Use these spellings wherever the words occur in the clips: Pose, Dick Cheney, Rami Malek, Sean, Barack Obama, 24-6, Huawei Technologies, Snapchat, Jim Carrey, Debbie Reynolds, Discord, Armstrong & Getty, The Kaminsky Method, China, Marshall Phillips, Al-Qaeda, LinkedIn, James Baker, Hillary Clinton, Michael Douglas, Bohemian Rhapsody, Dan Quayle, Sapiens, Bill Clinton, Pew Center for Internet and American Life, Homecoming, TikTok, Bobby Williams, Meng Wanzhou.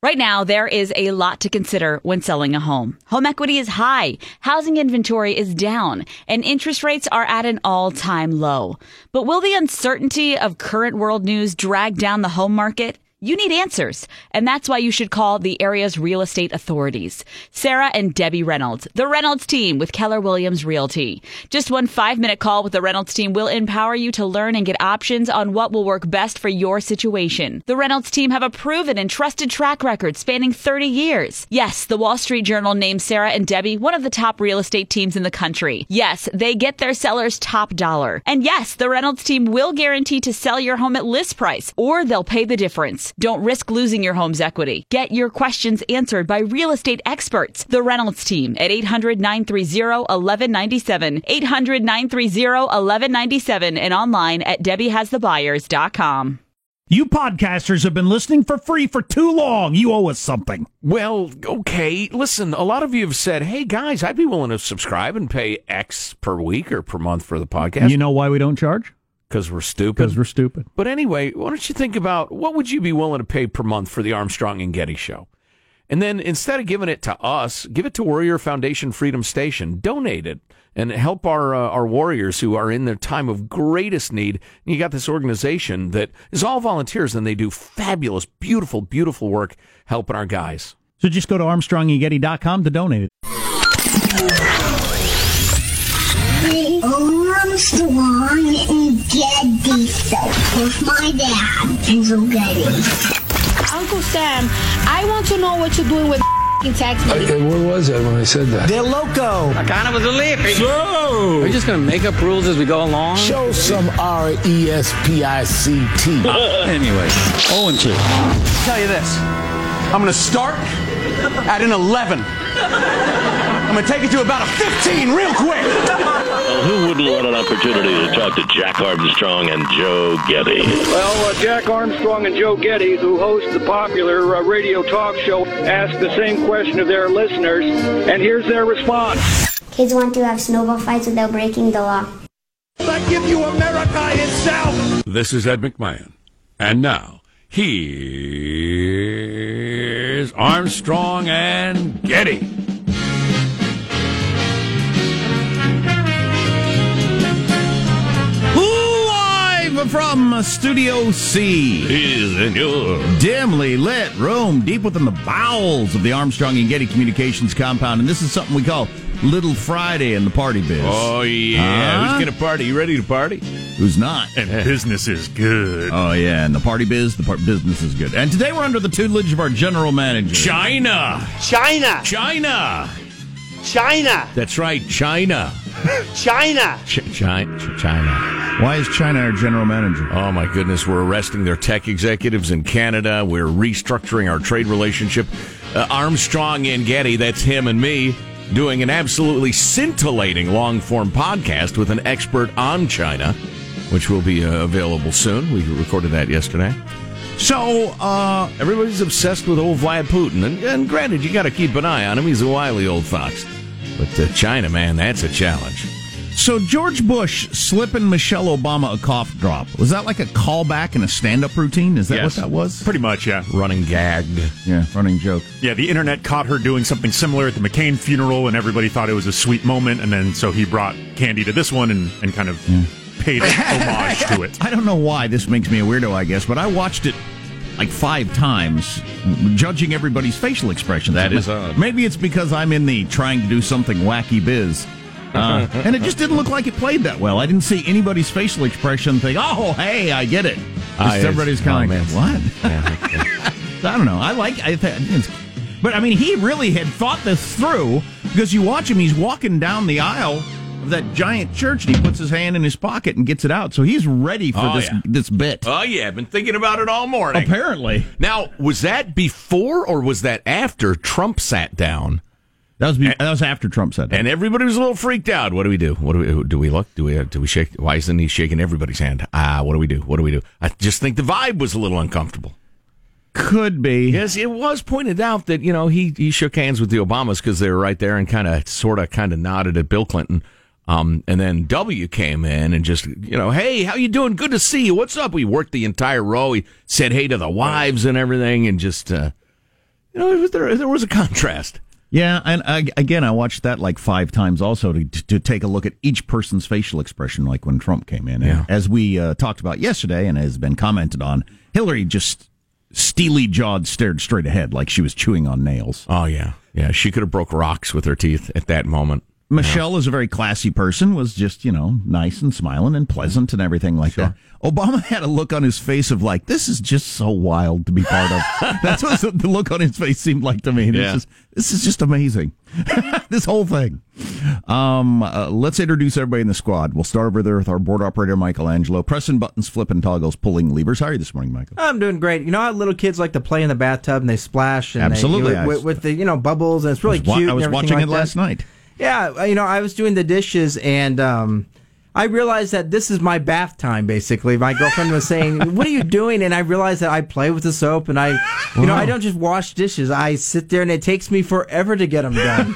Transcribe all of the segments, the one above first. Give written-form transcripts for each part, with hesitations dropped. Right now, there is a lot to consider when selling a home. Home equity is high, housing inventory is down, and interest rates are at an all-time low. But will the uncertainty of current world news drag down the home market? You need answers, and that's why you should call the area's real estate authorities. Sarah and Debbie Reynolds, the Reynolds team with Keller Williams Realty. Just one 5-minute call with the Reynolds team will empower you to learn and get options on what will work best for your situation. The Reynolds team have a proven and trusted track record spanning 30 years. Yes, the Wall Street Journal named Sarah and Debbie one of the top real estate teams in the country. Yes, they get their sellers top dollar. And yes, the Reynolds team will guarantee to sell your home at list price, or they'll pay the difference. Don't risk losing your home's equity. Get your questions answered by real estate experts. The Reynolds team at 800-930-1197, 800-930-1197, and online at debbiehasthebuyers.com. You podcasters have been listening for free for too long. You owe us something. Well, okay. Listen, a lot of you have said, hey, guys, I'd be willing to subscribe and pay X per week or per month for the podcast. You know why we don't charge? Because we're stupid. But anyway, why don't you think about what would you be willing to pay per month for the Armstrong and Getty show? And then instead of giving it to us, give it to Warrior Foundation Freedom Station. Donate it and help our warriors who are in their time of greatest need. And you got this organization that is all volunteers, and they do fabulous, beautiful, beautiful work helping our guys. So just go to ArmstrongandGetty.com to donate it. The Armstrong and Getty Show with my dad, Angela Getty. Uncle Sam, I want to know what you're doing with tax money. Where was I when I said that? They're loco. I kind of was a lippy. So, are you just going to make up rules as we go along? Show some R-E-S-P-I-C-T. Anyway, 0-2. I'll tell you this. I'm going to start at an 11. I'm going to take it to about a 15 real quick. Well, who wouldn't want an opportunity to talk to Jack Armstrong and Joe Getty? Well, Jack Armstrong and Joe Getty, who host the popular radio talk show, ask the same question of their listeners, and here's their response. Kids want to have snowball fights without breaking the law. I give you America itself. This is Ed McMahon, and now, here's Armstrong and Getty. From Studio C. Is in your dimly lit room deep within the bowels of the Armstrong and Getty Communications compound. And this is something we call Little Friday in the party biz. Oh, yeah. Who's going to party? You ready to party? Who's not? And business is good. Oh, yeah. And the party biz, business is good. And today we're under the tutelage of our general manager. China. That's right. China. Why is China our general manager? Oh, my goodness. We're arresting their tech executives in Canada. We're restructuring our trade relationship. Armstrong and Getty, that's him and me, doing an absolutely scintillating long-form podcast with an expert on China, which will be available soon. We recorded that yesterday. So, everybody's obsessed with old Vlad Putin. And granted, you got to keep an eye on him. He's a wily old fox. But China, man, that's a challenge. So George Bush slipping Michelle Obama a cough drop. Was that like a callback in a stand-up routine? Is that what that was? Pretty much, yeah. Running gag. Yeah, running joke. Yeah, the internet caught her doing something similar at the McCain funeral, and everybody thought it was a sweet moment. And then so he brought candy to this one and kind of paid homage to it. I don't know why this makes me a weirdo, I guess, but I watched it like 5 times, judging everybody's facial expression. That is odd. Maybe it's because I'm in the trying to do something wacky biz. And it just didn't look like it played that well. I didn't see anybody's facial expression think, oh, hey, I get it. Everybody's kind of like, what? Yeah, I don't know. But, I mean, he really had thought this through, because you watch him, he's walking down the aisle of that giant church, and he puts his hand in his pocket and gets it out. So he's ready for this bit. Oh, yeah. I've been thinking about it all morning. Apparently. Now, was that before or was that after Trump sat down? That was after Trump sat down. And everybody was a little freaked out. What do we do? Do we shake? Why isn't he shaking everybody's hand? What do we do? I just think the vibe was a little uncomfortable. Could be. Yes, it was pointed out that, you know, he shook hands with the Obamas because they were right there and kind of nodded at Bill Clinton. And then W came in and just, you know, hey, how you doing? Good to see you. What's up? We worked the entire row. He said hey to the wives and everything and just... You know, there was a contrast. Yeah, and I watched that like 5 times also to take a look at each person's facial expression, like when Trump came in. Yeah. As we talked about yesterday and has been commented on, Hillary just steely-jawed stared straight ahead like she was chewing on nails. Oh, yeah. Yeah, she could have broke rocks with her teeth at that moment. Michelle is a very classy person, was just, you know, nice and smiling and pleasant and everything like that. Obama had a look on his face of like, this is just so wild to be part of. That's what the look on his face seemed like to me. Yeah. This is just amazing. This whole thing. Let's introduce everybody in the squad. We'll start over there with our board operator, Michelangelo, pressing buttons, flipping toggles, pulling levers. How are you this morning, Michael? I'm doing great. You know how little kids like to play in the bathtub and they splash and absolutely. They, with the, you know, bubbles, and it's really cute. I was watching like it last night. Yeah, you know, I was doing the dishes, and I realized that this is my bath time, basically. My girlfriend was saying, what are you doing? And I realized that I play with the soap, and I don't just wash dishes. I sit there, and it takes me forever to get them done.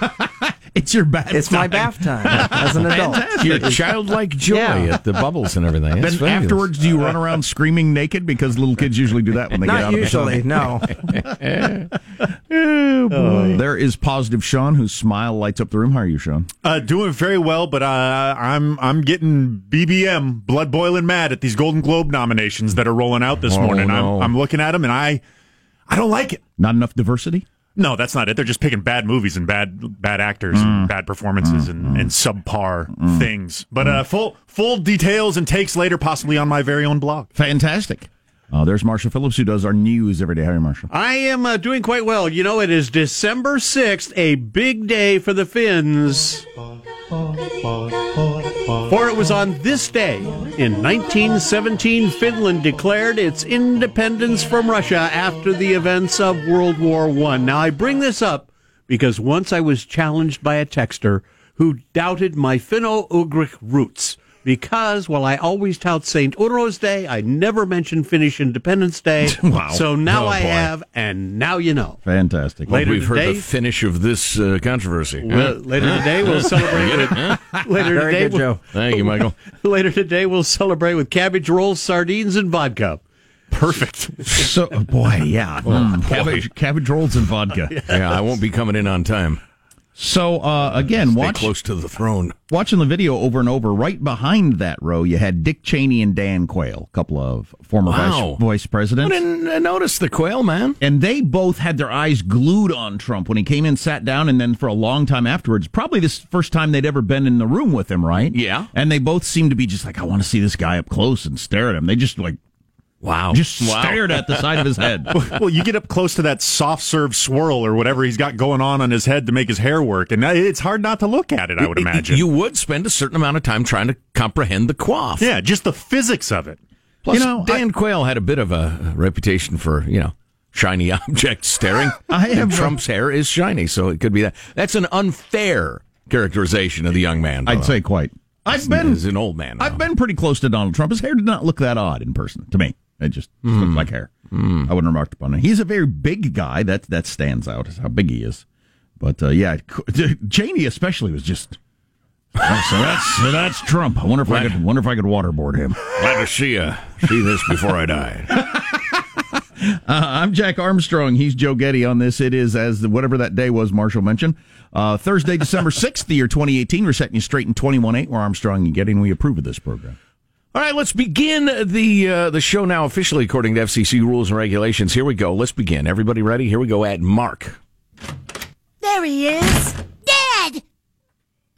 It's your bath time. It's my bath time as an adult. Your childlike joy at the bubbles and everything. Then afterwards, do you run around screaming naked? Because little kids usually do that when they get out of the tub. Oh, boy. There is positive Sean, whose smile lights up the room. How are you, Sean? Doing very well, but I'm getting BBM, blood boiling mad at these Golden Globe nominations that are rolling out this morning. No. I'm looking at them, and I don't like it. Not enough diversity? No, that's not it. They're just picking bad movies and bad actors and bad performances and subpar things. But full details and takes later, possibly on my very own blog. Fantastic. There's Marshall Phillips, who does our news every day. How are you, Marshall? I am doing quite well. You know, it is December 6th, a big day for the Finns. For it was on this day, in 1917, Finland declared its independence from Russia after the events of World War I. Now, I bring this up because once I was challenged by a texter who doubted my Finno-Ugric roots. Because while I always tout St. Urho's Day, I never mention Finnish Independence Day. Wow. So now I have, and now you know. Fantastic. Later we've today, heard the finish of this controversy. Later today, we'll celebrate. Thank you, Michael. Later today, we'll celebrate with cabbage rolls, sardines, and vodka. Perfect. So, boy, yeah. Well, cabbage rolls and vodka. Yeah, I won't be coming in on time. So, again, close to the throne. Watching the video over and over, right behind that row, you had Dick Cheney and Dan Quayle, a couple of former vice presidents. I didn't notice the Quayle, man. And they both had their eyes glued on Trump when he came in, sat down, and then for a long time afterwards, probably this first time they'd ever been in the room with him, right? Yeah. And they both seemed to be just like, I want to see this guy up close and stare at him. They just like... Wow. Just stared at the side of his head. Well, you get up close to that soft serve swirl or whatever he's got going on his head to make his hair work, and it's hard not to look at it, I would imagine. You would spend a certain amount of time trying to comprehend the quaff. Yeah, just the physics of it. Plus, you know, Dan Quayle had a bit of a reputation for, you know, shiny object staring. Trump's hair is shiny, so it could be that. That's an unfair characterization of the young man. I'd say quite. He's an old man now. I've been pretty close to Donald Trump. His hair did not look that odd in person to me. It just looks like hair. I wouldn't remark upon it. He's a very big guy. That stands out is how big he is. But, yeah, Cheney especially was just, so that's Trump. I wonder if I could waterboard him. Glad to see this before I die. I'm Jack Armstrong. He's Joe Getty on this. It is, as whatever that day was Marshall mentioned, Thursday, December 6th, the year 2018. We're setting you straight in 21-8. We're Armstrong and Getty, and we approve of this program. All right, let's begin the show now officially according to FCC rules and regulations. Here we go. Let's begin. Everybody ready? Here we go at Mark. There he is. Dead!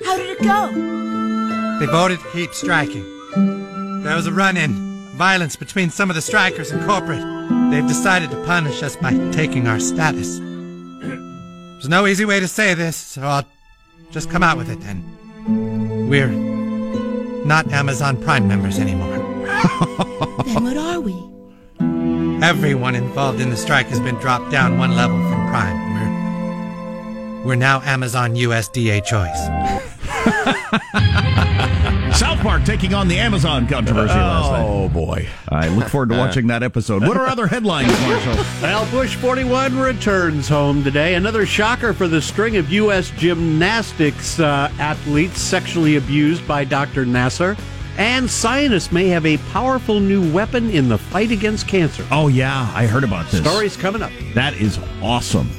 How did it go? They voted to keep striking. There was a run-in, violence between some of the strikers and corporate. They've decided to punish us by taking our status. There's no easy way to say this, so I'll just come out with it then. We're... not Amazon Prime members anymore. Then what are we? Everyone involved in the strike has been dropped down one level from Prime. We're now Amazon USDA choice. South Park taking on the Amazon controversy last night. Oh, boy. I look forward to watching that episode. What are other headlines, Marshall? Well, Bush 41 returns home today. Another shocker for the string of U.S. gymnastics athletes sexually abused by Dr. Nassar. And scientists may have a powerful new weapon in the fight against cancer. Oh, yeah. I heard about this. Stories coming up. That is awesome.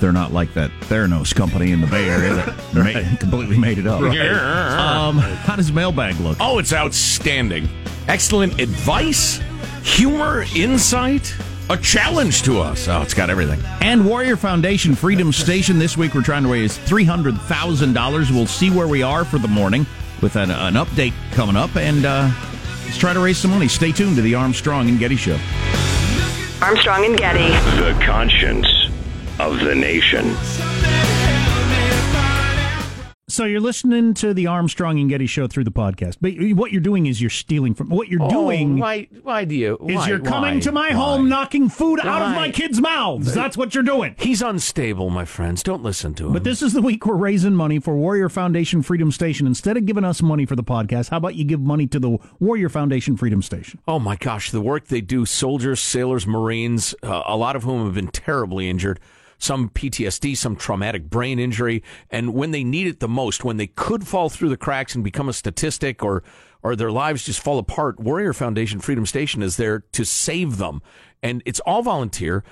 They're not like that Theranos company in the Bay Area that completely made it up. Right. How does Mailbag look? Oh, it's outstanding. Excellent advice, humor, insight, a challenge to us. Oh, it's got everything. And Warrior Foundation Freedom Station. This week we're trying to raise $300,000. We'll see where we are for the morning with an update coming up. And let's try to raise some money. Stay tuned to the Armstrong and Getty Show. Armstrong and Getty. The conscience of the nation. So you're listening to the Armstrong and Getty Show through the podcast. But what you're doing is you're stealing from... What you're doing... Why do you... Why, is you're coming to my home knocking food out of my kids' mouths. That's what you're doing. He's unstable, my friends. Don't listen to him. But this is the week we're raising money for Warrior Foundation Freedom Station. Instead of giving us money for the podcast, how about you give money to the Warrior Foundation Freedom Station? Oh, my gosh. The work they do, soldiers, sailors, Marines, a lot of whom have been terribly injured. Some PTSD, some traumatic brain injury, and when they need it the most, when they could fall through the cracks and become a statistic or their lives just fall apart, Warrior Foundation Freedom Station is there to save them. And it's all volunteer.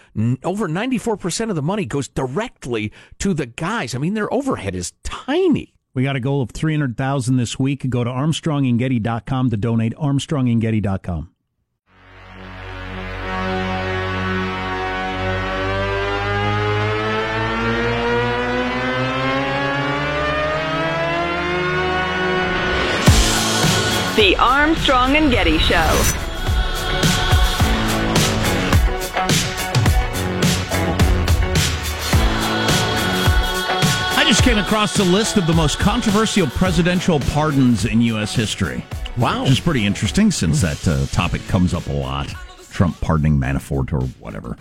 Over 94% of the money goes directly to the guys. I mean, their overhead is tiny. We got a goal of $300,000 this week. Go to armstrongandgetty.com to donate, armstrongandgetty.com. The Armstrong and Getty Show. I just came across a list of the most controversial presidential pardons in U.S. history. Wow. Which is pretty interesting since that topic comes up a lot. Trump pardoning Manafort or whatever.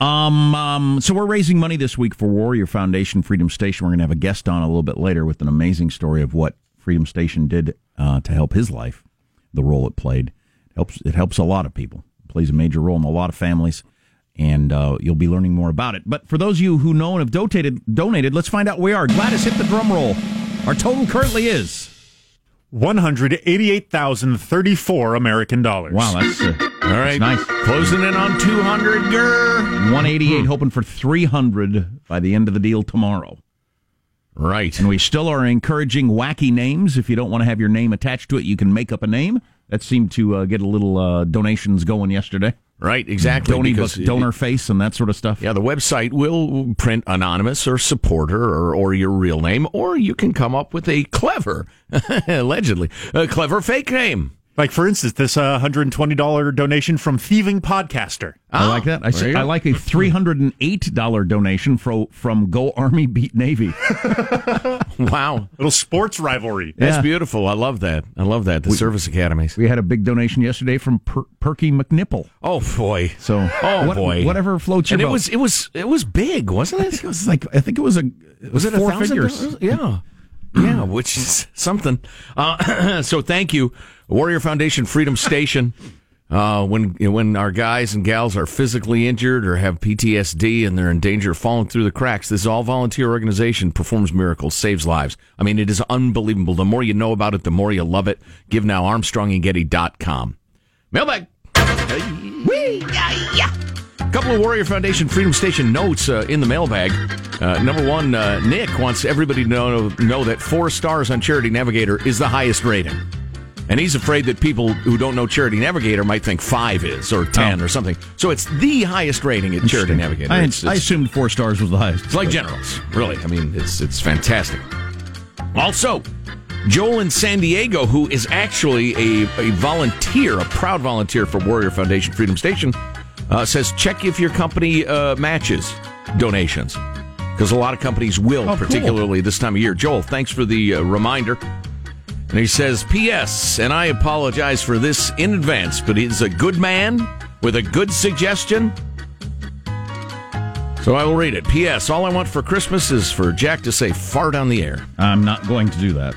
So we're raising money this week for Warrior Foundation Freedom Station. We're going to have a guest on a little bit later with an amazing story of what Freedom Station did to help his life, the role it played. It helps a lot of people. It plays a major role in a lot of families, and you'll be learning more about it. But for those of you who know and have donated, let's find out where we are. Gladys, hit the drum roll. Our total currently is $188,034 American dollars. Wow, that's all right. Nice. Closing in on 200. $188, hoping for $300 by the end of the deal tomorrow. Right. And we still are encouraging wacky names. If you don't want to have your name attached to it, you can make up a name. That seemed to get a little donations going yesterday. Right, exactly. Donor face and that sort of stuff. Yeah, the website will print anonymous or supporter or your real name, or you can come up with a clever, allegedly, a clever fake name. Like, for instance, this $120 donation from Thieving Podcaster. Oh, I like that. I like a $308 donation from Go Army Beat Navy. Wow. Little sports rivalry. Yeah. That's beautiful. I love that. The service academies. We had a big donation yesterday from Perky McNipple. Oh, boy. So, whatever floats your boat. It was big, wasn't it? I think it was four figures. Yeah. Yeah, which is something. So thank you, Warrior Foundation Freedom Station. When our guys and gals are physically injured or have PTSD and they're in danger of falling through the cracks, this all-volunteer organization performs miracles, saves lives. I mean, it is unbelievable. The more you know about it, the more you love it. Give now, armstrongandgetty.com. Mailbag. Whee! Yeah. A couple of Warrior Foundation Freedom Station notes in the mailbag. Number one, Nick wants everybody to know that 4 stars on Charity Navigator is the highest rating. And he's afraid that people who don't know Charity Navigator might think 5 is, or 10 or something. So it's the highest rating at Charity Navigator. I assumed 4 stars was the highest. It's like Generals, really. I mean, it's fantastic. Also, Joel in San Diego, who is actually a volunteer, a proud volunteer for Warrior Foundation Freedom Station, says check if your company matches donations, because a lot of companies will, particularly this time of year. Joel, thanks for the reminder. And he says, P.S., and I apologize for this in advance, but he's a good man with a good suggestion, so I will read it. P.S., all I want for Christmas is for Jack to say fart on the air. I'm not going to do that.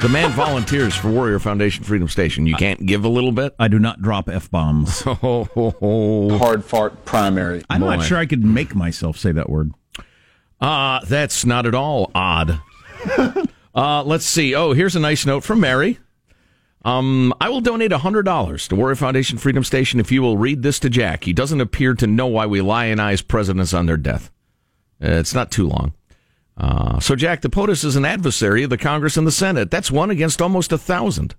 The man volunteers for Warrior Foundation Freedom Station. You can't give a little bit? I do not drop F-bombs. Hard fart primary. I'm not sure I could make myself say that word. That's not at all odd. Let's see. Oh, here's a nice note from Mary. I will donate $100 to Warrior Foundation Freedom Station if you will read this to Jack. He doesn't appear to know why we lionize presidents on their death. It's not too long. So, Jack, the POTUS is an adversary of the Congress and the Senate. That's one against almost 1,000.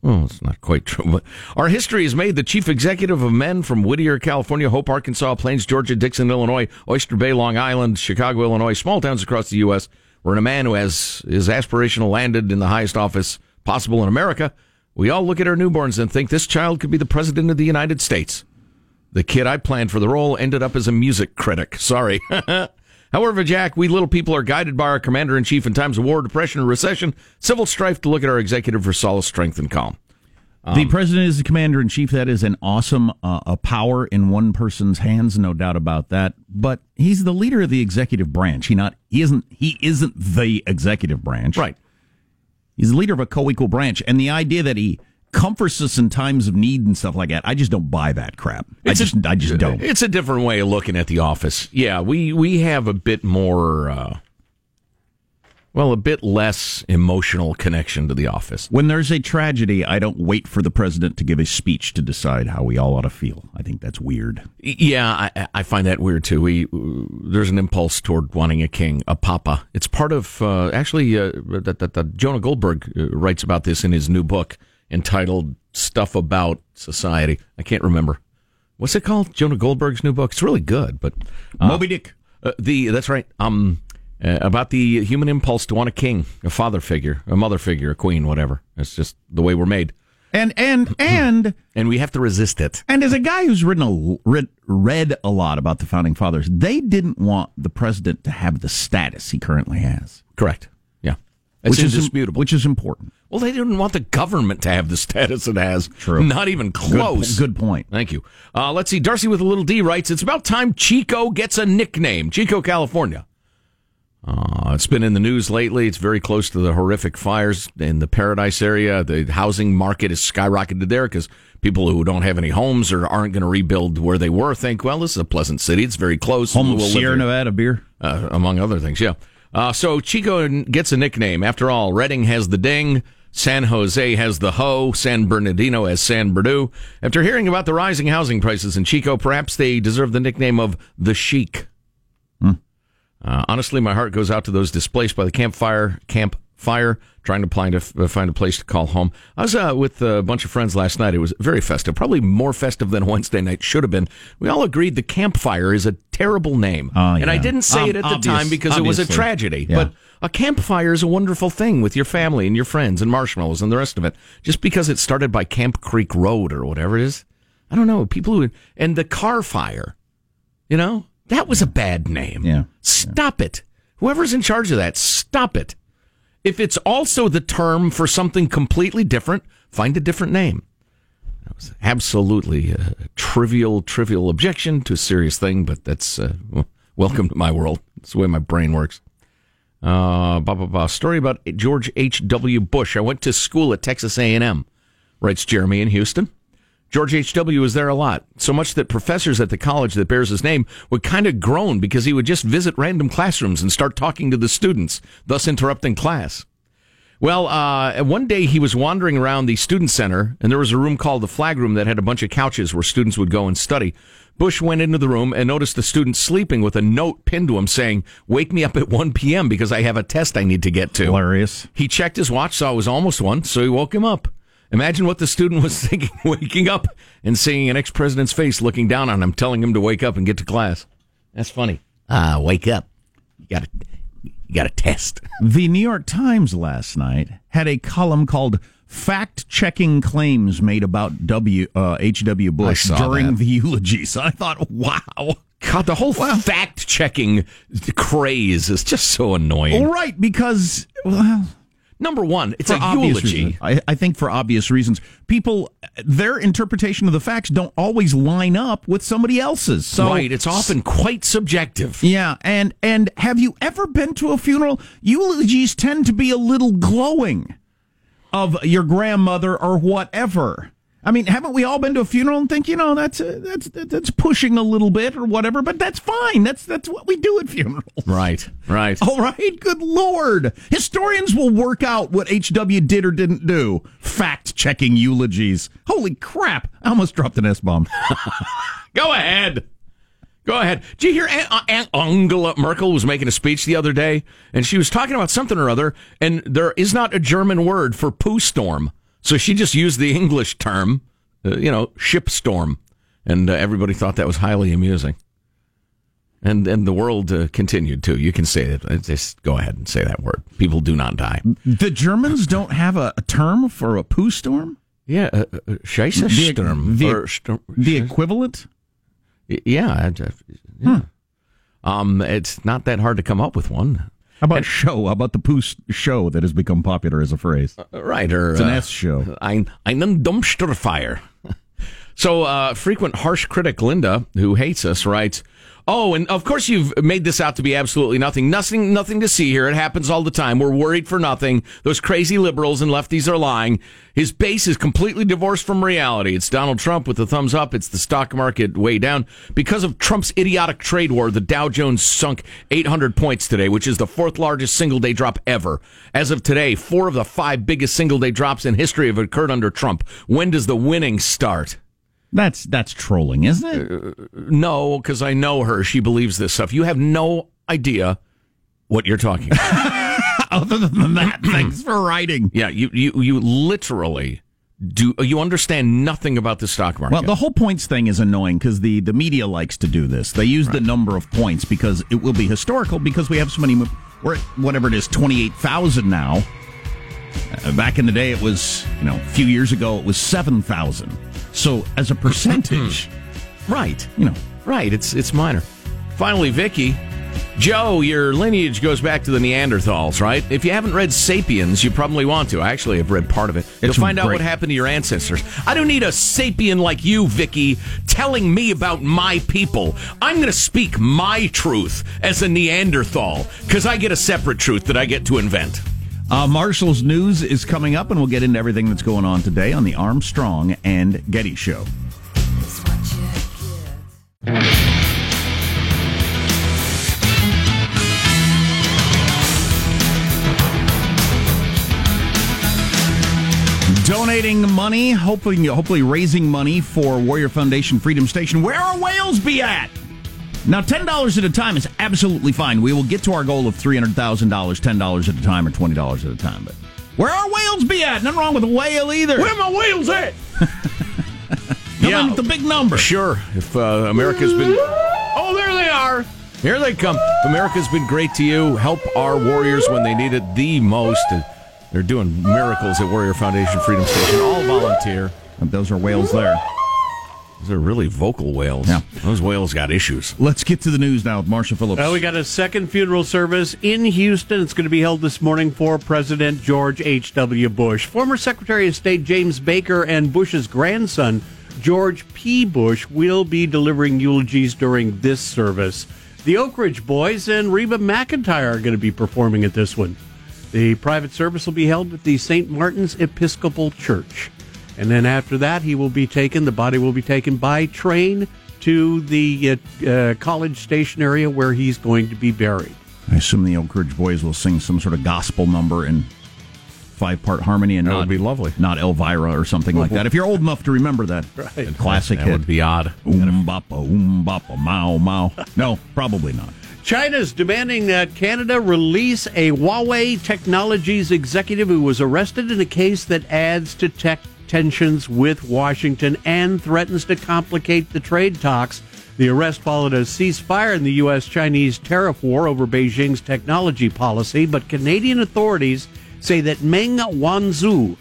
Well, it's not quite true. But our history has made the chief executive of men from Whittier, California, Hope, Arkansas, Plains, Georgia, Dixon, Illinois, Oyster Bay, Long Island, Chicago, Illinois, small towns across the U.S., where a man who has his aspirational landed in the highest office possible in America. We all look at our newborns and think this child could be the president of the United States. The kid I planned for the role ended up as a music critic. Sorry. However, Jack, we little people are guided by our commander-in-chief in times of war, depression, or recession, civil strife to look at our executive for solace, strength, and calm. The president is the commander-in-chief. That is an awesome a power in one person's hands, no doubt about that. But he's the leader of the executive branch. He isn't the executive branch. Right. He's the leader of a co-equal branch. And the idea that he comforts us in times of need and stuff like that, I just don't buy that crap. I just don't. It's a different way of looking at the office. Yeah, we have a bit more, a bit less emotional connection to the office. When there's a tragedy, I don't wait for the president to give a speech to decide how we all ought to feel. I think that's weird. Yeah, I find that weird too. There's an impulse toward wanting a king, a papa. It's part of Jonah Goldberg writes about this in his new book, entitled Stuff About Society. I can't remember. What's it called? Jonah Goldberg's new book. It's really good, but Moby Dick. That's right. About the human impulse to want a king, a father figure, a mother figure, a queen, whatever. It's just the way we're made. And we have to resist it. And as a guy who's read a lot about the founding fathers, they didn't want the president to have the status he currently has. Correct. Which is indisputable. Which is important. Well, they didn't want the government to have the status it has. True. Not even close. Good point. Thank you. Let's see. Darcy with a little D writes, it's about time Chico gets a nickname. Chico, California. It's been in the news lately. It's very close to the horrific fires in the Paradise area. The housing market has skyrocketed there because people who don't have any homes or aren't going to rebuild where they were think, well, this is a pleasant city. It's very close. Home of Sierra Nevada beer. Among other things, yeah. So Chico gets a nickname. After all, Redding has the ding, San Jose has the ho, San Bernardino has San Berdue. After hearing about the rising housing prices in Chico, perhaps they deserve the nickname of the Chic. Honestly, my heart goes out to those displaced by the campfire, trying to find a place to call home. I was with a bunch of friends last night. It was very festive, probably more festive than Wednesday night should have been. We all agreed the campfire is a terrible name. Yeah. And I didn't say it at the time because obviously. It was a tragedy. Yeah. But a campfire is a wonderful thing with your family and your friends and marshmallows and the rest of it. Just because it started by Camp Creek Road or whatever it is. I don't know. And the car fire, that was a bad name. Yeah. Stop it. Whoever's in charge of that, stop it. If it's also the term for something completely different, find a different name. That was absolutely a trivial objection to a serious thing, but that's welcome to my world. It's the way my brain works. Story about George H.W. Bush. I went to school at Texas A&M, writes Jeremy in Houston. George H.W. was there a lot, so much that professors at the college that bears his name would kind of groan because he would just visit random classrooms and start talking to the students, thus interrupting class. Well, one day he was wandering around the student center, and there was a room called the flag room that had a bunch of couches where students would go and study. Bush went into the room and noticed the student sleeping with a note pinned to him saying, "Wake me up at 1 p.m. because I have a test I need to get to." Hilarious. He checked his watch, saw it was almost 1, so he woke him up. Imagine what the student was thinking, waking up and seeing an ex-president's face looking down on him, telling him to wake up and get to class. That's funny. Wake up. You got a test. The New York Times last night had a column called Fact-Checking Claims Made About H.W. Bush during the eulogies. I thought, wow. God, the whole fact-checking craze is just so annoying. All right, because... Number one, it's a eulogy. I think for obvious reasons. People, their interpretation of the facts don't always line up with somebody else's. So, right, it's often quite subjective. Yeah, and have you ever been to a funeral? Eulogies tend to be a little glowing of your grandmother or whatever. I mean, haven't we all been to a funeral and think, you know, that's pushing a little bit or whatever, but that's fine. That's what we do at funerals. Right. All right. Good Lord. Historians will work out what H.W. did or didn't do. Fact-checking eulogies. Holy crap. I almost dropped an S-bomb. Go ahead. Did you hear Angela Merkel was making a speech the other day? And she was talking about something or other, and there is not a German word for poo storm. So she just used the English term, ship storm. And everybody thought that was highly amusing. And the world continued, too. You can say it. Just go ahead and say that word. People do not die. The Germans don't have a term for a poo storm? Yeah, Scheiße-Sturm. The equivalent? Yeah. It's not that hard to come up with one. How about show? How about the poo show that has become popular as a phrase? Right. Or, it's an S show. Einen Dumpsterfire. So, frequent harsh critic Linda, who hates us, writes, oh, and of course you've made this out to be absolutely nothing. Nothing to see here. It happens all the time. We're worried for nothing. Those crazy liberals and lefties are lying. His base is completely divorced from reality. It's Donald Trump with the thumbs up. It's the stock market way down. Because of Trump's idiotic trade war, the Dow Jones sunk 800 points today, which is the fourth largest single-day drop ever. As of today, 4 of the 5 biggest single-day drops in history have occurred under Trump. When does the winning start? That's trolling, isn't it? No, because I know her. She believes this stuff. You have no idea what you're talking about. Other than that, thanks for writing. Yeah, you literally do. You understand nothing about the stock market. Well, the whole points thing is annoying because the media likes to do this. They use the number of points because it will be historical because we have so many. We're at whatever it is, 28,000 now. Back in the day, it was, a few years ago, it was 7,000. So, as a percentage, right, it's minor. Finally, Vicky, Joe, your lineage goes back to the Neanderthals, right? If you haven't read Sapiens, you probably want to. I actually have read part of it. You'll find out what happened to your ancestors. I don't need a sapien like you, Vicky, telling me about my people. I'm going to speak my truth as a Neanderthal, because I get a separate truth that I get to invent. Marshall's news is coming up, and we'll get into everything that's going on today on the Armstrong and Getty Show. Donating money, hopefully raising money for Warrior Foundation Freedom Station. Where are whales be at? Now, $10 at a time is absolutely fine. We will get to our goal of $300,000, $10 at a time or $20 at a time. But where are whales be at? Nothing wrong with a whale either. Where my whales at? Come in with the big number. Sure. If America's been... Oh, there they are. Here they come. If America's been great to you, help our warriors when they need it the most. They're doing miracles at Warrior Foundation Freedom Station. All volunteer. And those are whales there. Those are really vocal whales. Yeah. Those whales got issues. Let's get to the news now with Marshall Phillips. We got a second funeral service in Houston. It's going to be held this morning for President George H.W. Bush. Former Secretary of State James Baker and Bush's grandson, George P. Bush, will be delivering eulogies during this service. The Oak Ridge Boys and Reba McEntire are going to be performing at this one. The private service will be held at the St. Martin's Episcopal Church. And then after that, the body will be taken by train to the College Station area where he's going to be buried. I assume the Oak Ridge Boys will sing some sort of gospel number in 5-part harmony. And that would be lovely. Not Elvira or something like that. If you're old enough to remember that. Right. Classic hit. That would be odd. Oom-bapa, mau, mau. No, probably not. China's demanding that Canada release a Huawei Technologies executive who was arrested in a case that adds to tensions with Washington and threatens to complicate the trade talks. The arrest followed a ceasefire in the U.S.-Chinese tariff war over Beijing's technology policy, but Canadian authorities say that Meng Wanzhou,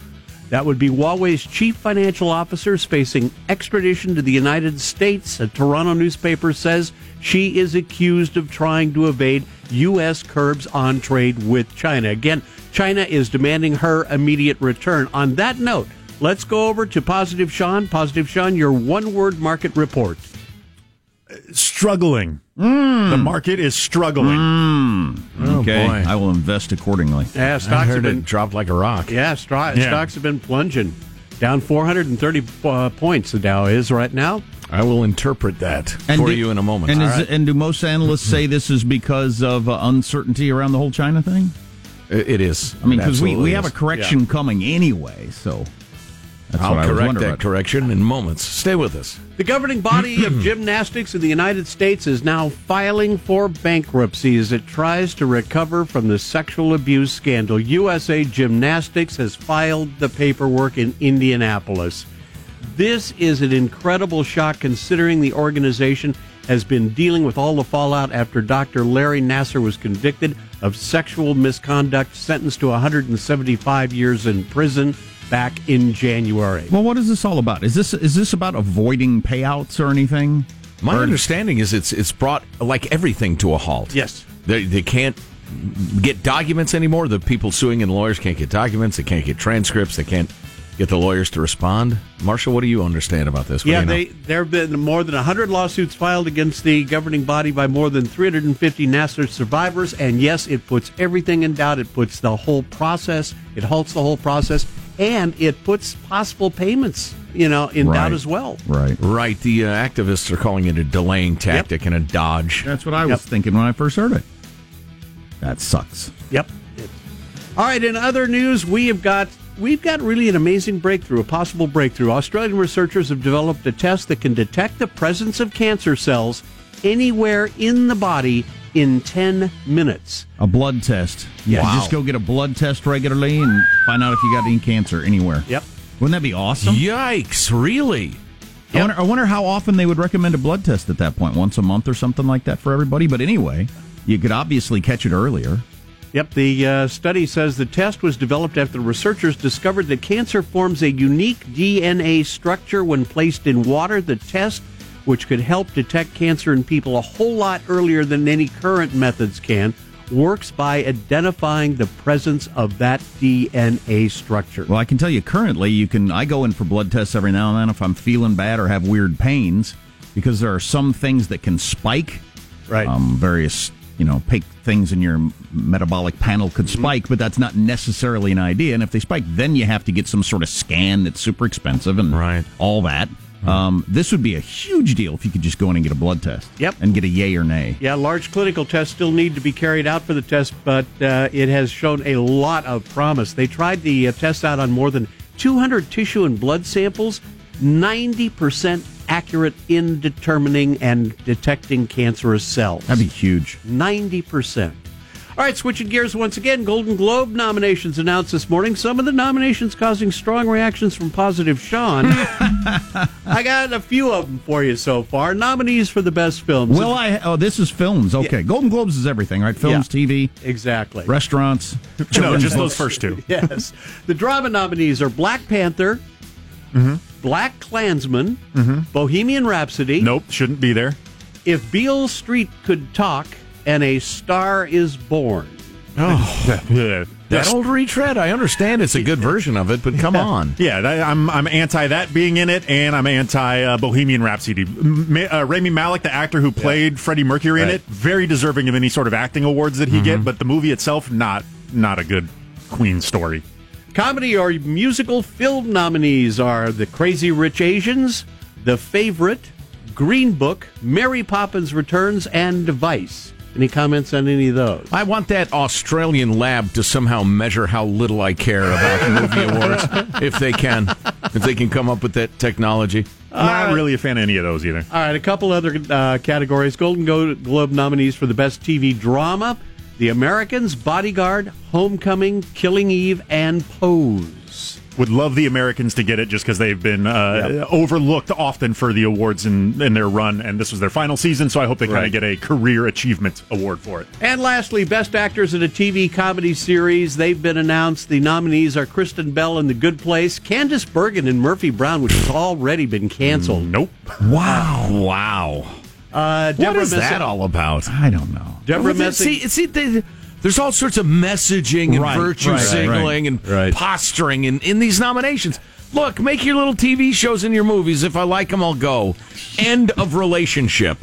that would be Huawei's chief financial officer, is facing extradition to the United States. A Toronto newspaper says she is accused of trying to evade U.S. curbs on trade with China. Again, China is demanding her immediate return. On that note, let's go over to Positive Sean. Positive Sean, your one-word market report. Struggling. The market is struggling. Okay, oh boy. I will invest accordingly. Yeah, stocks have dropped like a rock. Yeah, stocks have been plunging. Down 430 points the Dow is right now. I will interpret that for you in a moment. And do most analysts say this is because of uncertainty around the whole China thing? It is. I mean, because we have a correction coming anyway, so... I'll correct that correction in moments. Stay with us. The governing body of gymnastics in the United States is now filing for bankruptcy as it tries to recover from the sexual abuse scandal. USA Gymnastics has filed the paperwork in Indianapolis. This is an incredible shock considering the organization has been dealing with all the fallout after Dr. Larry Nassar was convicted of sexual misconduct, sentenced to 175 years in prison. Back in January. Well, what is this all about? Is this about avoiding payouts or anything? My understanding is it's brought like everything to a halt. Yes, they can't get documents anymore. The people suing and lawyers can't get documents. They can't get transcripts. They can't get the lawyers to respond. Marshall, what do you understand about this? There have been more than 100 lawsuits filed against the governing body by more than 350 Nassar survivors. And yes, it puts everything in doubt. It puts the whole process. It halts the whole process. And it puts possible payments, in doubt as well. Right. The activists are calling it a delaying tactic and a dodge. That's what I was thinking when I first heard it. That sucks. Yep. All right. In other news, we've got really an amazing breakthrough, a possible breakthrough. Australian researchers have developed a test that can detect the presence of cancer cells anywhere in the body in 10 minutes. A blood test. Yeah, wow. Just go get a blood test regularly and find out if you got any cancer anywhere. Yep. Wouldn't that be awesome? Yikes, really? Yep. I wonder how often they would recommend a blood test at that point, once a month or something like that for everybody. But anyway, you could obviously catch it earlier. Yep, the study says the test was developed after researchers discovered that cancer forms a unique DNA structure when placed in water. The test, which could help detect cancer in people a whole lot earlier than any current methods can, works by identifying the presence of that DNA structure. Well, I can tell you currently, I go in for blood tests every now and then if I'm feeling bad or have weird pains, because there are some things that can spike. Right. Various, opaque things in your metabolic panel could spike, but that's not necessarily an idea. And if they spike, then you have to get some sort of scan that's super expensive and all that. This would be a huge deal if you could just go in and get a blood test and get a yay or nay. Yeah, large clinical tests still need to be carried out for the test, but it has shown a lot of promise. They tried the test out on more than 200 tissue and blood samples, 90% accurate in determining and detecting cancerous cells. That'd be huge. 90%. All right, switching gears once again, Golden Globe nominations announced this morning. Some of the nominations causing strong reactions from Positive Sean. I got a few of them for you so far. Nominees for the best films. Well, this is films. Okay. Yeah. Golden Globes is everything, right? Films, TV. Exactly. Restaurants. No, just those first two. Yes. The drama nominees are Black Panther, Black Klansman, Bohemian Rhapsody. Nope, shouldn't be there. If Beale Street Could Talk, and A Star Is Born. Oh, that old retread. I understand it's a good version of it, but come on. Yeah, I'm anti that being in it, and I'm anti Bohemian Rhapsody. Rami Malek, the actor who played Freddie Mercury in it, very deserving of any sort of acting awards that he get, but the movie itself, not a good Queen story. Comedy or musical film nominees are The Crazy Rich Asians, The Favorite, Green Book, Mary Poppins Returns, and Vice. Any comments on any of those? I want that Australian lab to somehow measure how little I care about movie awards, if they can come up with that technology. Not really a fan of any of those either. All right, a couple other categories. Golden Globe nominees for the best TV drama, The Americans, Bodyguard, Homecoming, Killing Eve, and Pose. Would love The Americans to get it just because they've been overlooked often for the awards in their run, and this was their final season, so I hope they kind of get a career achievement award for it. And lastly, Best Actors in a TV Comedy Series. They've been announced. The nominees are Kristen Bell in The Good Place, Candace Bergen in Murphy Brown, which has already been canceled. Nope. Wow. What is that all about? I don't know. Deborah Messing. There's all sorts of messaging and virtue signaling and posturing in these nominations. Look, make your little TV shows and your movies. If I like them, I'll go. End of relationship.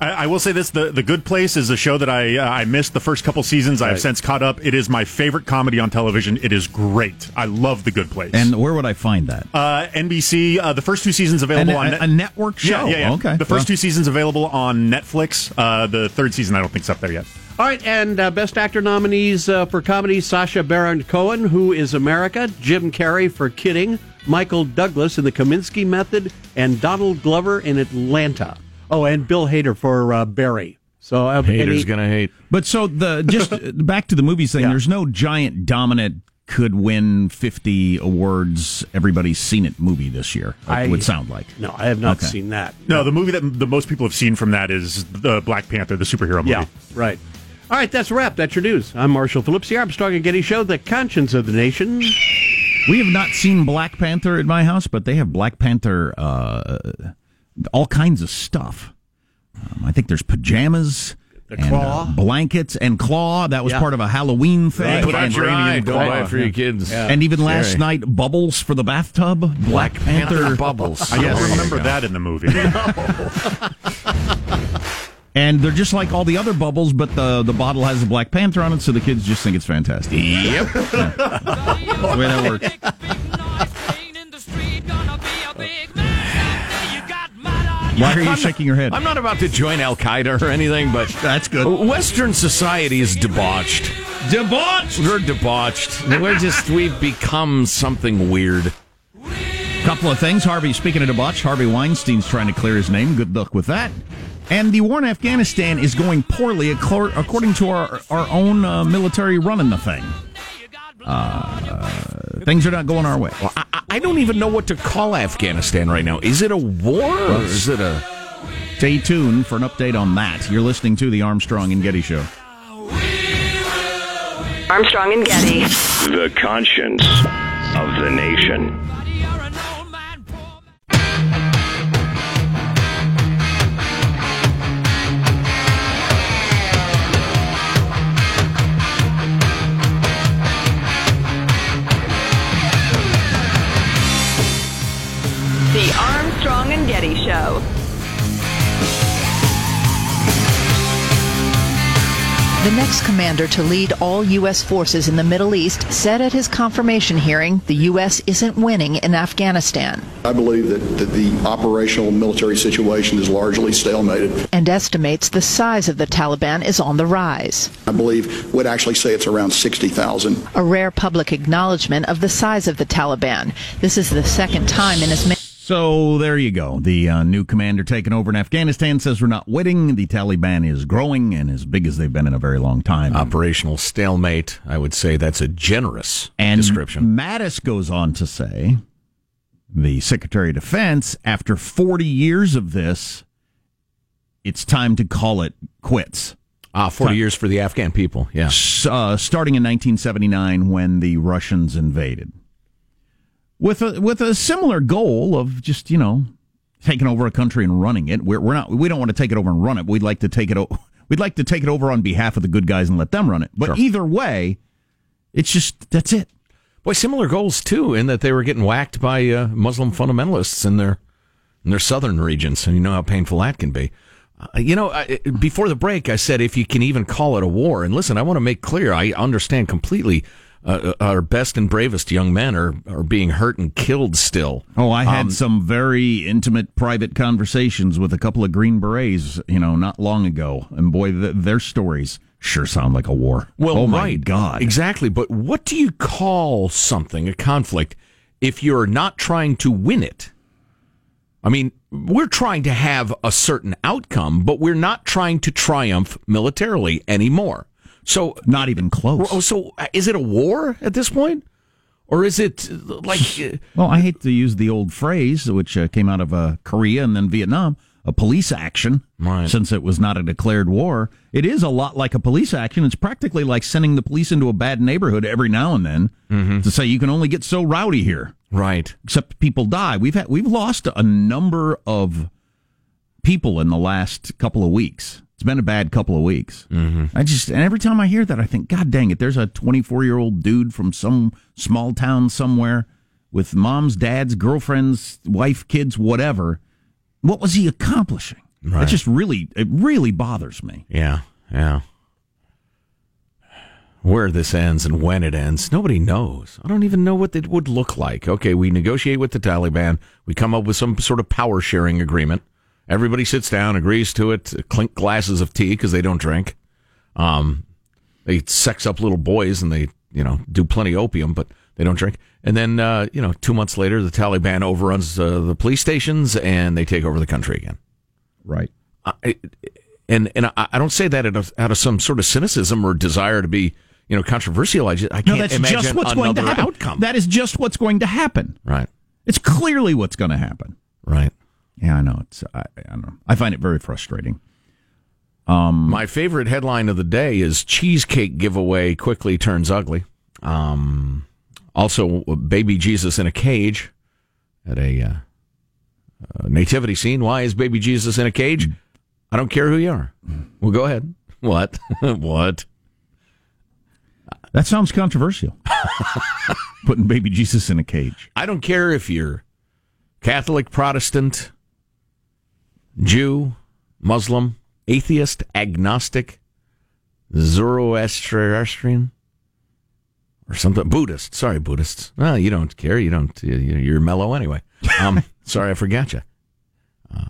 I will say this, The Good Place is a show that I missed the first couple seasons. Right. I've since caught up. It is my favorite comedy on television. It is great. I love The Good Place. And where would I find that? NBC. The first two seasons available on Netflix. A network show? Yeah. Okay. The first two seasons available on Netflix. The third season I don't think is up there yet. All right, and Best Actor nominees for comedy, Sacha Baron Cohen, Who is America, Jim Carrey for Kidding, Michael Douglas in The Kaminsky Method, and Donald Glover in Atlanta. Oh, and Bill Hader for Barry. So Hader's going to hate. But so just back to the movies thing, There's no giant dominant could win 50 awards, everybody's seen it movie this year, it would sound like. No, I have not seen that. No, the movie that the most people have seen from that is the Black Panther, the superhero movie. Yeah, right. All right, that's a wrap. That's your news. I'm Marshall Phillips here. I'm Stark and Getty Show, the conscience of the nation. We have not seen Black Panther at my house, but they have Black Panther, all kinds of stuff. I think there's pajamas. And blankets and claw. That was part of a Halloween thing. Right. Put out your eye. Don't buy it for your kids. Yeah. And even last night, bubbles for the bathtub. Black Panther bubbles. I don't remember that in the movie. No. And they're just like all the other bubbles, but the bottle has the Black Panther on it, so the kids just think it's fantastic. Yep. That's the way that works. Why are you shaking your head? I'm not about to join Al-Qaeda or anything, but... That's good. Western society is debauched. Debauched? We're debauched. We've become something weird. Couple of things. Harvey, speaking of debauched, Harvey Weinstein's trying to clear his name. Good luck with that. And the war in Afghanistan is going poorly, according to our own military running the thing. Things are not going our way. Well, I don't even know what to call Afghanistan right now. Is it a war? Or is it a... Stay tuned for an update on that. You're listening to the Armstrong and Getty Show. Armstrong and Getty. The conscience of the nation. The Armstrong and Getty Show. The next commander to lead all U.S. forces in the Middle East said at his confirmation hearing the U.S. isn't winning in Afghanistan. I believe that the operational military situation is largely stalemated. And estimates the size of the Taliban is on the rise. I believe would actually say it's around 60,000. A rare public acknowledgement of the size of the Taliban. This is the second time in as many... So there you go. The new commander taking over in Afghanistan says we're not winning. The Taliban is growing and as big as they've been in a very long time. Operational stalemate. I would say that's a generous description. And Mattis goes on to say, the Secretary of Defense, after 40 years of this, it's time to call it quits. 40 years for the Afghan people. Yeah. Starting in 1979 when the Russians invaded. With a similar goal of just, taking over a country and running it. We don't want to take it over and run it. We'd like to take it over on behalf of the good guys and let them run it. But Either way, it's just that's it. Boy, similar goals too, in that they were getting whacked by Muslim fundamentalists in their southern regions, and you know how painful that can be. Before the break, I said if you can even call it a war. And listen, I want to make clear, I understand completely. Our best and bravest young men are being hurt and killed still. Oh, I had some very intimate private conversations with a couple of Green Berets, not long ago. And boy, their stories sure sound like a war. Well, my God. Exactly. But what do you call something, a conflict, if you're not trying to win it? I mean, we're trying to have a certain outcome, but we're not trying to triumph militarily anymore. So not even close. So is it a war at this point? Or is it like... Well, I hate to use the old phrase, which came out of Korea and then Vietnam, a police action, since it was not a declared war. It is a lot like a police action. It's practically like sending the police into a bad neighborhood every now and then to say you can only get so rowdy here. Right. Except people die. We've lost a number of people in the last couple of weeks. It's been a bad couple of weeks. Mm-hmm. And every time I hear that, I think, God dang it, there's a 24-year-old dude from some small town somewhere with moms, dads, girlfriends, wife, kids, whatever. What was he accomplishing? Right. It just really, it really bothers me. Yeah, yeah. Where this ends and when it ends, nobody knows. I don't even know what it would look like. Okay, we negotiate with the Taliban. We come up with some sort of power-sharing agreement. Everybody sits down, agrees to it, clink glasses of tea because they don't drink. They sex up little boys and they, you know, do plenty of opium, but they don't drink. And then, 2 months later, the Taliban overruns the police stations and they take over the country again. Right. I don't say that out of some sort of cynicism or desire to be, you know, controversial. I can't imagine another outcome. That is just what's going to happen. Right. It's clearly what's going to happen. Right. Yeah, I know. I don't know. I find it very frustrating. My favorite headline of the day is Cheesecake Giveaway Quickly Turns Ugly. Also, Baby Jesus in a Cage at a nativity scene. Why is Baby Jesus in a cage? I don't care who you are. Well, go ahead. What? What? That sounds controversial. Putting Baby Jesus in a cage. I don't care if you're Catholic, Protestant, Jew, Muslim, atheist, agnostic, Zoroastrian, or something. Buddhist. Sorry, Buddhists. Well, you don't care. You don't. You're mellow anyway. Sorry, I forgot you.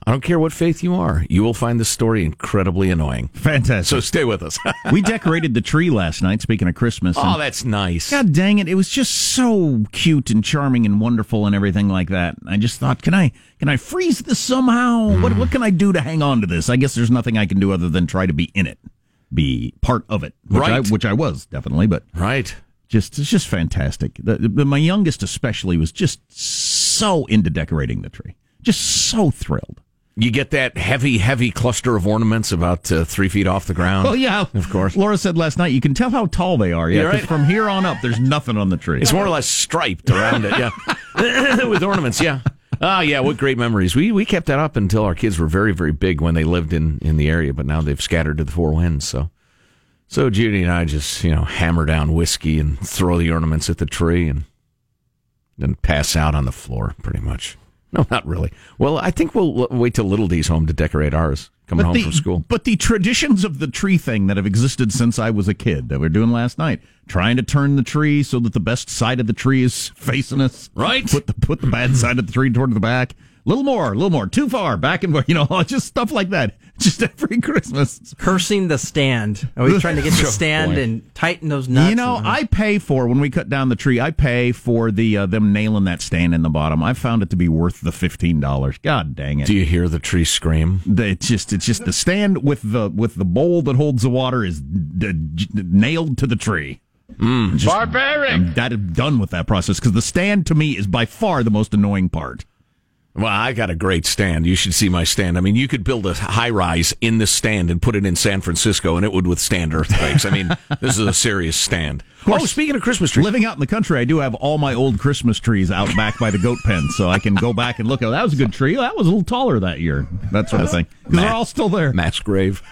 I don't care what faith you are. You will find this story incredibly annoying. Fantastic. So stay with us. We decorated the tree last night, speaking of Christmas. Oh, that's nice. God dang it. It was just so cute and charming and wonderful and everything like that. I just thought, can I freeze this somehow? What can I do to hang on to this? I guess there's nothing I can do other than try to be in it, be part of it, which I was definitely. But right. It's just fantastic. My youngest especially was just so into decorating the tree. Just so thrilled. You get that heavy, heavy cluster of ornaments about 3 feet off the ground. Oh, yeah. Of course. Laura said last night, you can tell how tall they are. Yeah, right. From here on up, there's nothing on the tree. It's more or less striped around it, yeah. With ornaments, yeah. Oh, yeah, what great memories. We kept that up until our kids were very, very big when they lived in the area, but now they've scattered to the four winds. So Judy and I just, hammer down whiskey and throw the ornaments at the tree and then pass out on the floor, pretty much. No, not really. Well, I think we'll wait till Little D's home to decorate ours, coming home from school. But the traditions of the tree thing that have existed since I was a kid that we were doing last night, trying to turn the tree so that the best side of the tree is facing us. Right. Put the bad side of the tree toward the back. A little more, too far, back and forth, just stuff like that. Just every Christmas. Cursing the stand. Always trying to get the stand and tighten those nuts. I pay for, when we cut down the tree, the them nailing that stand in the bottom. I found it to be worth the $15. God dang it. Do you hear the tree scream? It's just the stand with the bowl that holds the water is nailed to the tree. Barbaric! I'm done with that process, because the stand to me is by far the most annoying part. Well, I got a great stand. You should see my stand. I mean, you could build a high-rise in this stand and put it in San Francisco, and it would withstand earthquakes. I mean, this is a serious stand. Of course, speaking of Christmas trees. Living out in the country, I do have all my old Christmas trees out back by the goat pen, so I can go back and look. Oh, that was a good tree. That was a little taller that year. That sort of thing. Because they're all still there. Matt's grave.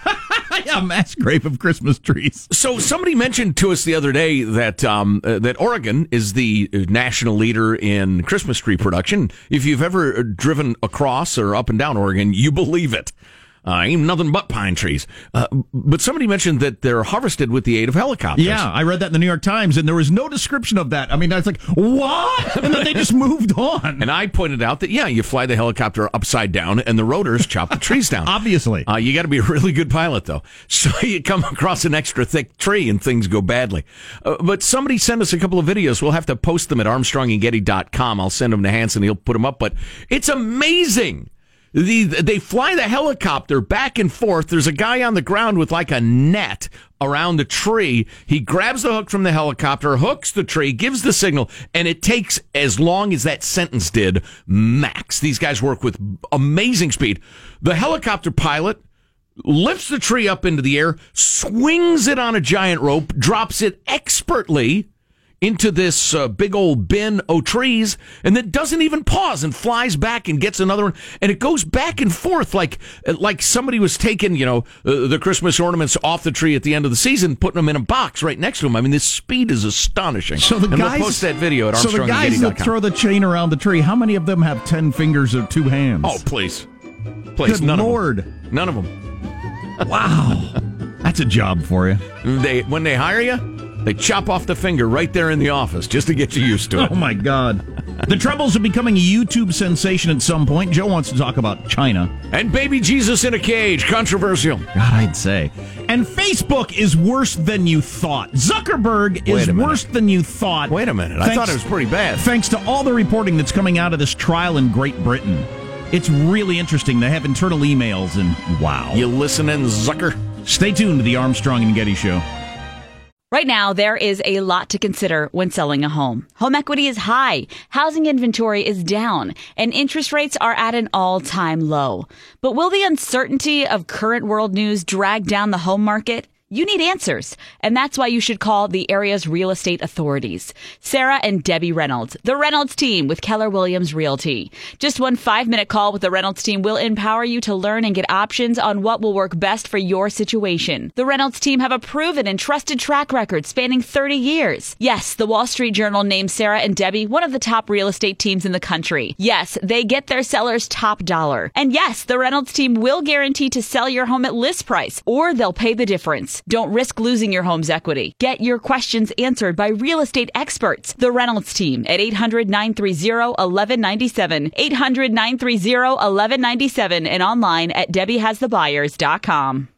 Yeah, mass grave of Christmas trees. So somebody mentioned to us the other day that that Oregon is the national leader in Christmas tree production. If you've ever driven across or up and down Oregon, you believe it. Ain't nothing but pine trees. But somebody mentioned that they're harvested with the aid of helicopters. Yeah, I read that in the New York Times, and there was no description of that. I mean, I was like, what? And then they just moved on. And I pointed out that, yeah, you fly the helicopter upside down, and the rotors chop the trees down. Obviously. You got to be a really good pilot, though. So you come across an extra thick tree, and things go badly. But somebody sent us a couple of videos. We'll have to post them at armstrongandgetty.com. I'll send them to Hanson. He'll put them up. But it's amazing. They fly the helicopter back and forth. There's a guy on the ground with like a net around the tree. He grabs the hook from the helicopter, hooks the tree, gives the signal, and it takes as long as that sentence did, max. These guys work with amazing speed. The helicopter pilot lifts the tree up into the air, swings it on a giant rope, drops it expertly into this big old bin of trees, and then doesn't even pause and flies back and gets another one. And it goes back and forth like somebody was taking, the Christmas ornaments off the tree at the end of the season, putting them in a box right next to them. I mean, this speed is astonishing. So we'll post that video at armstrongandgetty.com. So the guys that throw the chain around the tree, how many of them have 10 fingers or 2 hands? Oh, please. place. None of them. Wow. That's a job for you. When they hire you, they chop off the finger right there in the office just to get you used to it. Oh, my God. The troubles of becoming a YouTube sensation at some point. Joe wants to talk about China. And baby Jesus in a cage. Controversial. God, I'd say. And Facebook is worse than you thought. Zuckerberg is worse than you thought. Wait a minute. I thought it was pretty bad. Thanks to all the reporting that's coming out of this trial in Great Britain. It's really interesting. They have internal emails and wow. You listening, Zucker? Stay tuned to the Armstrong and Getty Show. Right now, there is a lot to consider when selling a home. Home equity is high, housing inventory is down, and interest rates are at an all-time low. But will the uncertainty of current world news drag down the home market? You need answers, and that's why you should call the area's real estate authorities. Sarah and Debbie Reynolds, the Reynolds team with Keller Williams Realty. Just one 5-minute call with the Reynolds team will empower you to learn and get options on what will work best for your situation. The Reynolds team have a proven and trusted track record spanning 30 years. Yes, the Wall Street Journal named Sarah and Debbie one of the top real estate teams in the country. Yes, they get their sellers top dollar. And yes, the Reynolds team will guarantee to sell your home at list price, or they'll pay the difference. Don't risk losing your home's equity. Get your questions answered by real estate experts. The Reynolds team at 800-930-1197, 800-930-1197, and online at DebbieHasTheBuyers.com.